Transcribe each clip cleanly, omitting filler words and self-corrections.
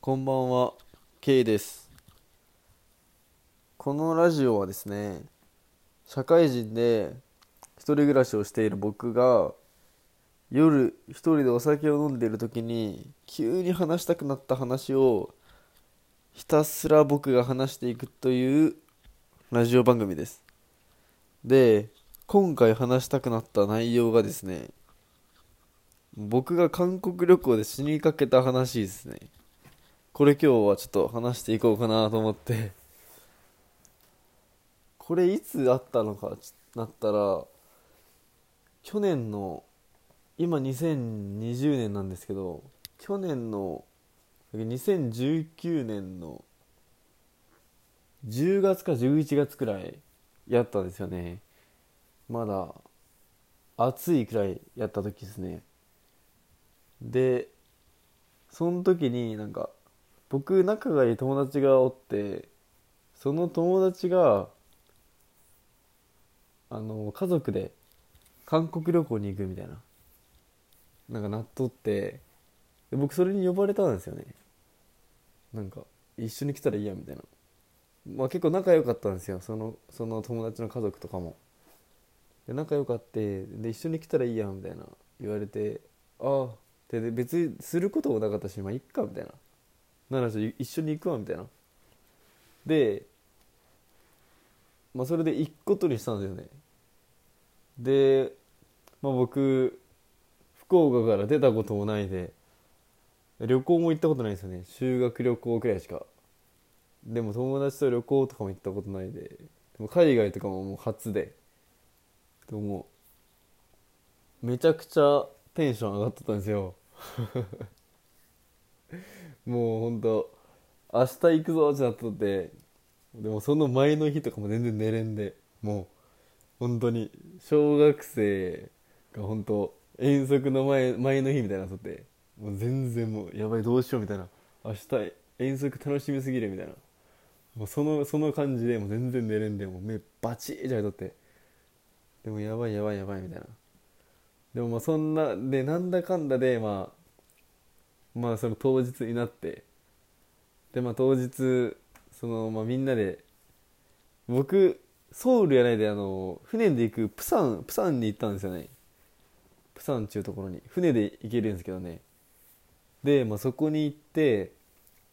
こんばんは、K です。このラジオはですね、社会人で一人暮らしをしている僕が夜一人でお酒を飲んでいる時に急に話したくなった話をひたすら僕が話していくというラジオ番組です。で、今回話したくなった内容がですね、僕が韓国旅行で死にかけた話ですね。これ今日はちょっと話していこうかなと思って、これいつあったのかなったら、去年の、今2020年なんですけど、去年の2019年の10月か11月くらいやったんですよね。まだ暑いくらいやった時ですね。で、その時になんか僕仲がいい友達がおって、その友達が家族で韓国旅行に行くみたいななっとって、で僕それに呼ばれたんですよね。なんか一緒に来たらいいやみたいな、まあ結構仲良かったんですよ、その友達の家族とかも。で仲良かって、で一緒に来たらいいやみたいな言われて、ああってで別にすることもなかったし、まあいっかみたいな、なら一緒に行くわみたいな。で、まあ、それで行くことにしたんですよね。で、まあ、僕福岡から出たこともないで、旅行も行ったことないんですよね。修学旅行くらいしか。でも友達と旅行とかも行ったことないで、でも海外とかももう初で、でも、もうめちゃくちゃテンション上がってたんですよ。もうほんと明日行くぞってなっとって、でもその前の日とかも全然寝れんで、もう本当に小学生が本当遠足の前の日みたいになっとって、もう全然もうやばいどうしようみたいな、明日遠足楽しみすぎるみたいな、もうその感じでもう全然寝れんで、もう目バチーじゃいとって、でもやばいみたいな。でもまあそんなでなんだかんだでまあその当日になって、でまあ当日そのまあみんなで、僕ソウルやないで船で行くプサンに行ったんですよね。プサンっていうところに船で行けるんですけどね。でまあそこに行って、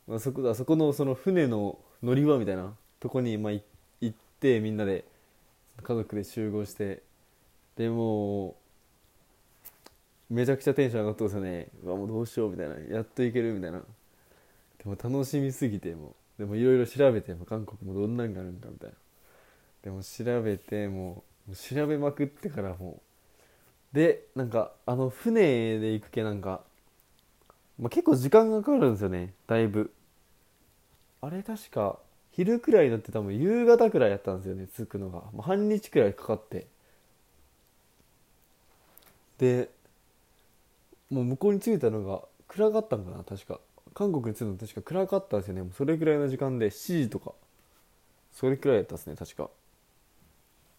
まあ、そこのその船の乗り場みたいなとこにまあ行って、みんなで家族で集合して、でもうめちゃくちゃテンション上がったんですよね。うわもうどうしようみたいな、やっといけるみたいな。でも楽しみすぎて、もうでもいろいろ調べて、もう韓国もどんなんがあるんだみたいな。でも調べて、もう調べまくってから、もうでなんか船で行くけなんか、まあ、結構時間がかかるんですよね、だいぶ。あれ確か昼くらいになって、多分夕方くらいやったんですよね、着くのが。まあ、半日くらいかかって、でもう向こうに着いたのが暗かったんかな、確か韓国に着いたの確か暗かったんですよね。もうそれくらいの時間で7時とかそれくらいだったんですね、確か。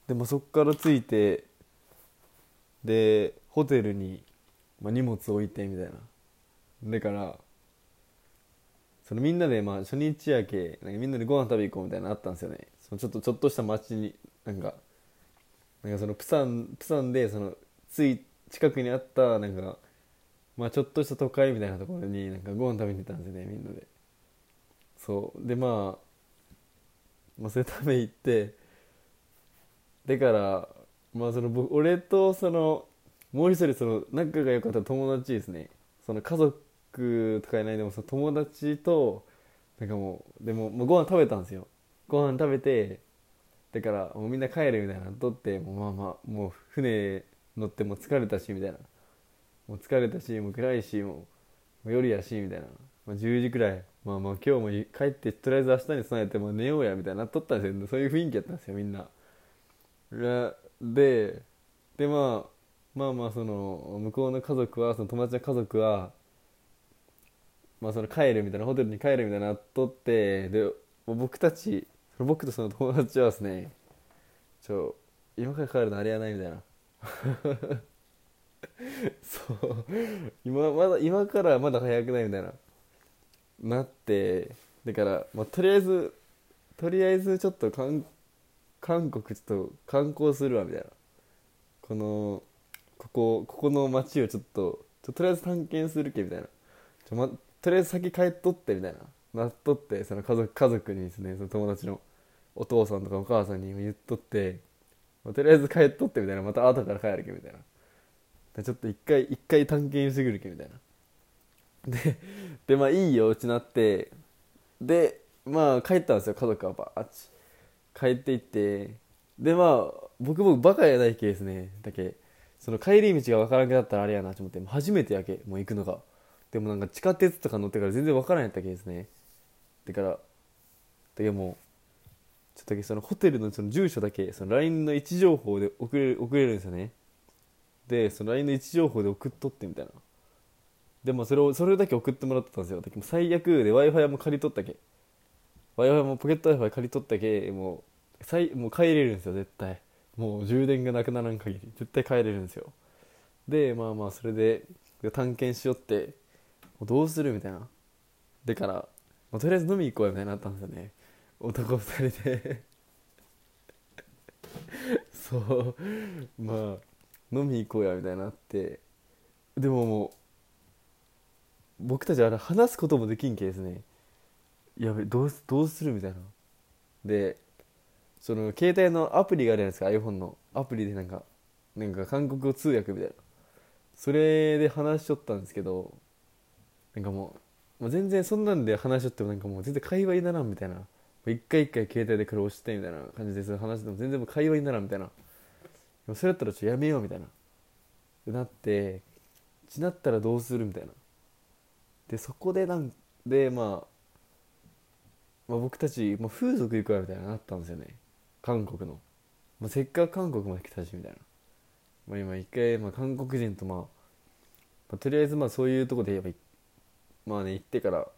でまあそっから着いて、でホテルに、まあ、荷物置いてみたいな。だからそのみんなでまあ初日やけなんかみんなでご飯食べ行こうみたいなのあったんですよね。そのちょっとした町になんかそのプサンでその近くにあったなんかまあ、ちょっとした都会みたいなところになんかご飯食べに行ったんですよね、みんなで。そうでまあそれ食べ行って、でからまあその俺とそのもう一人その仲が良かった友達ですね、その家族とかいないでもその友達となんかもうでもご飯食べたんですよ。ご飯食べて、だからもうみんな帰るみたいなのとって、もうまあもう船乗っても疲れたしみたいな。もう疲れたし、もう暗いし、もう夜やしみたいな、まあ、10時くらい、まあ今日も帰ってとりあえず明日に備えても寝ようやみたいななっとったんですよ。そういう雰囲気やったんですよ、みんなで。でまあその向こうの家族はその友達の家族はまあその帰るみたいな、ホテルに帰るみたいななっとって、で僕とその友達はですね、今から帰るのあれやないみたいなそう今からまだ早くないみたいななって、だから、まあ、とりあえずちょっと韓国ちょっと観光するわみたいな、ここの街をちょっととりあえず探検するけみたいな、とりあえず先帰っとってみたいななっとって、その家族にですね、その友達のお父さんとかお母さんに言っとって、とりあえず帰っとってみたいな、また後から帰るけみたいな、ちょっと一回探検してくるけみたいなでまあいいようちなって、でまあ帰ったんですよ、家族はバーッチ帰っていって、でまあ僕バカやないけですね、だけその帰り道が分からなくなったらあれやなと思って、初めてやけもう行くのが、でもなんか地下鉄とか乗ってから全然分からんやったけですね、だからだけもうちょっとだけそのホテルのその住所だけその LINE の位置情報で送れるんですよね。でその LINE の位置情報で送っとってみたいな、でもそれだけ送ってもらってたんですよ。だけもう最悪で Wi-Fi も借りとったけ、Wi-Fi もポケット Wi-Fi 借りとったけ、もう帰れるんですよ絶対。もう充電がなくならん限り絶対帰れるんですよ。でまあまあそれで探検しよって、どうするみたいな、でから、まあ、とりあえず飲み行こうよみたいになったんですよね、男2人でそうまあ飲み行こうやみたいになって、でももう僕たちは話すこともできんけですね、やべどうするみたいな。でその携帯のアプリがあるじゃないですか、 iPhone のアプリでなんか韓国語通訳みたいな、それで話しとったんですけど、なんかもう全然そんなんで話しとってもなんかもう全然会話にならんみたいな、一回一回携帯でこれ押してみたいな感じで、その話でも全然もう会話にならんみたいな、それだったらちょっとやめようみたいななって、ちなったらどうするみたいな。でそこでまあ、僕たち、まあ、風俗行くわみたいななったんですよね、韓国の、まあ、せっかく韓国まで来たしみたいな、まあ、今一回、まあ、韓国人と、まあ、とりあえずまあそういうとこでやっぱまあね行ってから、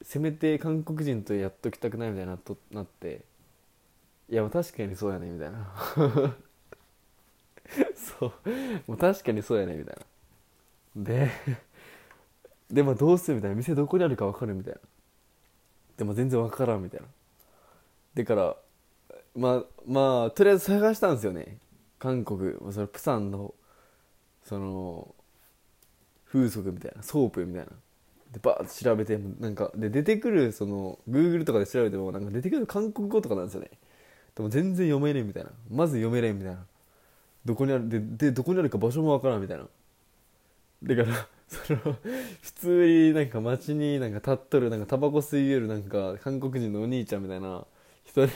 せめて韓国人とやっときたくないみたいなとなって、いやまあ確かにそうやねみたいなそう、まあ、確かにそうやねみたいなでまあどうするみたいな、店どこにあるか分かるみたいな、でも全然分からんみたいな、でからまあとりあえず探したんですよね、韓国そのプサンのその風俗みたいな、ソープみたいなでバーッと調べて、なんかで出てくるその Google とかで調べてもなんか出てくる韓国語とかなんですよね、でも全然読めねえみたいな、まず読めねえみたいな、どこにあるでどこにあるか場所も分からんみたいな、だからその普通になんか街になんか立っとるなんかタバコ吸いよるなんか韓国人のお兄ちゃんみたいな人に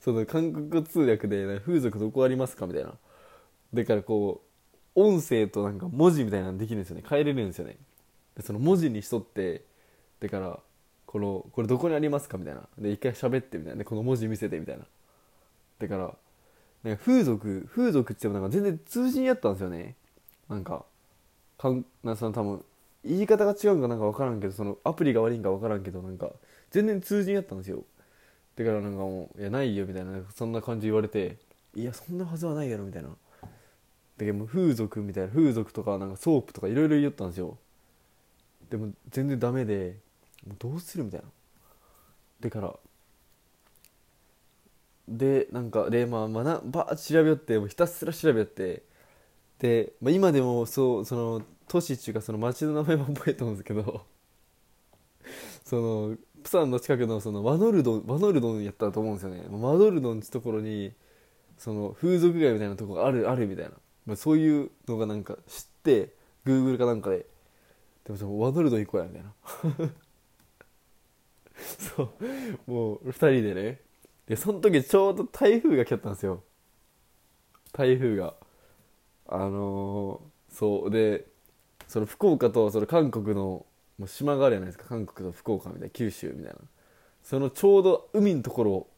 その韓国語通訳でなんか風俗どこありますかみたいな、だからこう音声となんか文字みたいなのできるんですよね、変えれるんですよね、でその文字にしとって、だからこれどこにありますかみたいなで一回喋ってみたいな、でこの文字見せてみたいな、だからなんか風俗って言ってもなんか全然通じんやったんですよね、なんかその多分言い方が違うんかなんか分からんけど、そのアプリが悪いんか分からんけどなんか全然通じんやったんですよ、だからなんかもういやないよみたいな、そんな感じ言われて、いやそんなはずはないやろみたいな、だけどもう風俗とかなんかソープとかいろいろ言ったんですよ、でも全然ダメでもうどうするみたいな、だからでなんかでまあバーッと調べよって、もうひたすら調べよって、でまあ、今でもその都市っていうかその町の名前も覚えてるんですけどそのプサンの近くのそのワノルドンやったと思うんですよね、ワノルドンってところにその風俗街みたいなとこがあるみたいな、まあ、そういうのがなんか知って Google かなんかでもそのワノルドン行こうやみたいなそうもう2人でね、でその時ちょうど台風が来ちゃったんですよ、台風がそうでその福岡とその韓国のもう島があるじゃないですか、韓国と福岡みたいな九州みたいな、そのちょうど海のところを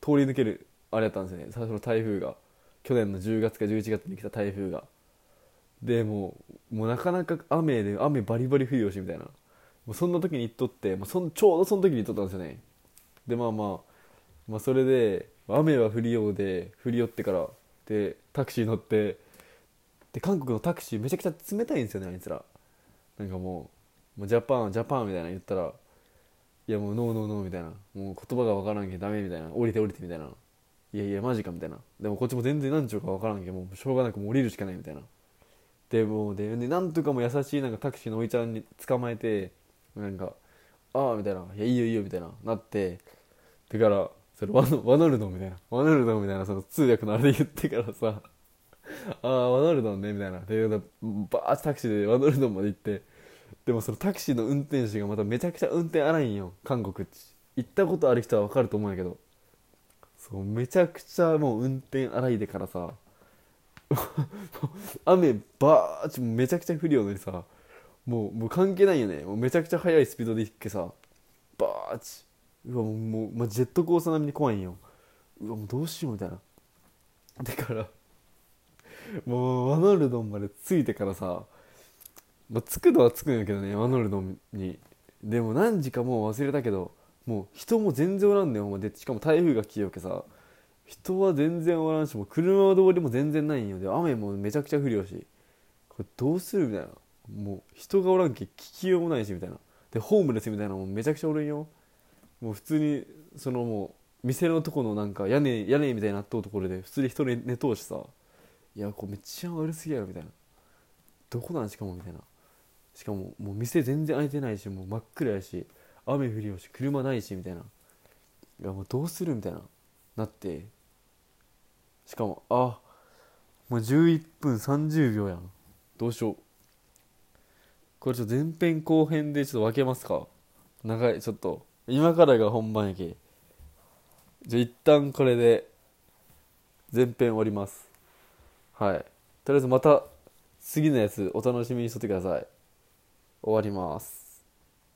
通り抜けるあれだったんですよね、最初の台風が去年の10月か11月に来た台風が、でもうなかなか雨バリバリ降りよしみたいな、もうそんな時に行っとって、まあ、ちょうどその時に行っとったんですよね、でまあそれで雨は降りようで降りよってからでタクシー乗って、で韓国のタクシーめちゃくちゃ冷たいんですよね、あいつらなんかももうジャパンみたいな言ったら、いやもうノーノーノーみたいな、もう言葉が分からんけダメみたいな、降りてみたいな、いやいやマジかみたいな、でもこっちも全然何ちゅうか分からんけ、もうしょうがなくもう降りるしかないみたいな、でもうでなんとかも優しいなんかタクシーのおいちゃんに捕まえて、なんかああみたいな、いやいいよいいよみたいななって、だからそれワノルドみたいな、ワノルドみたいな、その通訳のあれで言ってからさああワノルドンねみたいなでバーッとタクシーでワノルドンまで行って、でもそのタクシーの運転手がまためちゃくちゃ運転荒いんよ、韓国っち行ったことある人は分かると思うんやけど、そうめちゃくちゃもう運転荒いでからさ雨バーッちめちゃくちゃ降るようにさ、もう関係ないよね、もうめちゃくちゃ速いスピードで行ってさバーッち、うわもう、まあ、ジェットコースター並みに怖いんよ、うわもうどうしようみたいな、だからもうワノルドンまで着いてからさ、まあ、着くのは着くんやけどね、ワノルドンに。でも何時かもう忘れたけど、もう人も全然おらんねん、ほんまで、しかも台風が来ようけさ、人は全然おらんし、もう車通りも全然ないんよ、で雨もめちゃくちゃ降りようし、これどうするみたいな、もう人がおらんけ聞きようもないしみたいな、でホームレスみたいなのもめちゃくちゃおるんよ、もう普通にそのもう店のとこのなんか屋根みたいになっとうところで普通に人寝通しさ、いやこれめっちゃ悪すぎやろみたいな、どこなんしかもみたいな、しかももう店全然開いてないし、もう真っ暗やし雨降りよし車ないしみたいな、いやもうどうするみたいななって、しかもあもう11分30秒やん、どうしようこれちょっと前編後編でちょっと分けますか、長いちょっと今からが本番やけ、じゃあ一旦これで前編終わります、はい、とりあえずまた次のやつお楽しみにしとってください。終わります。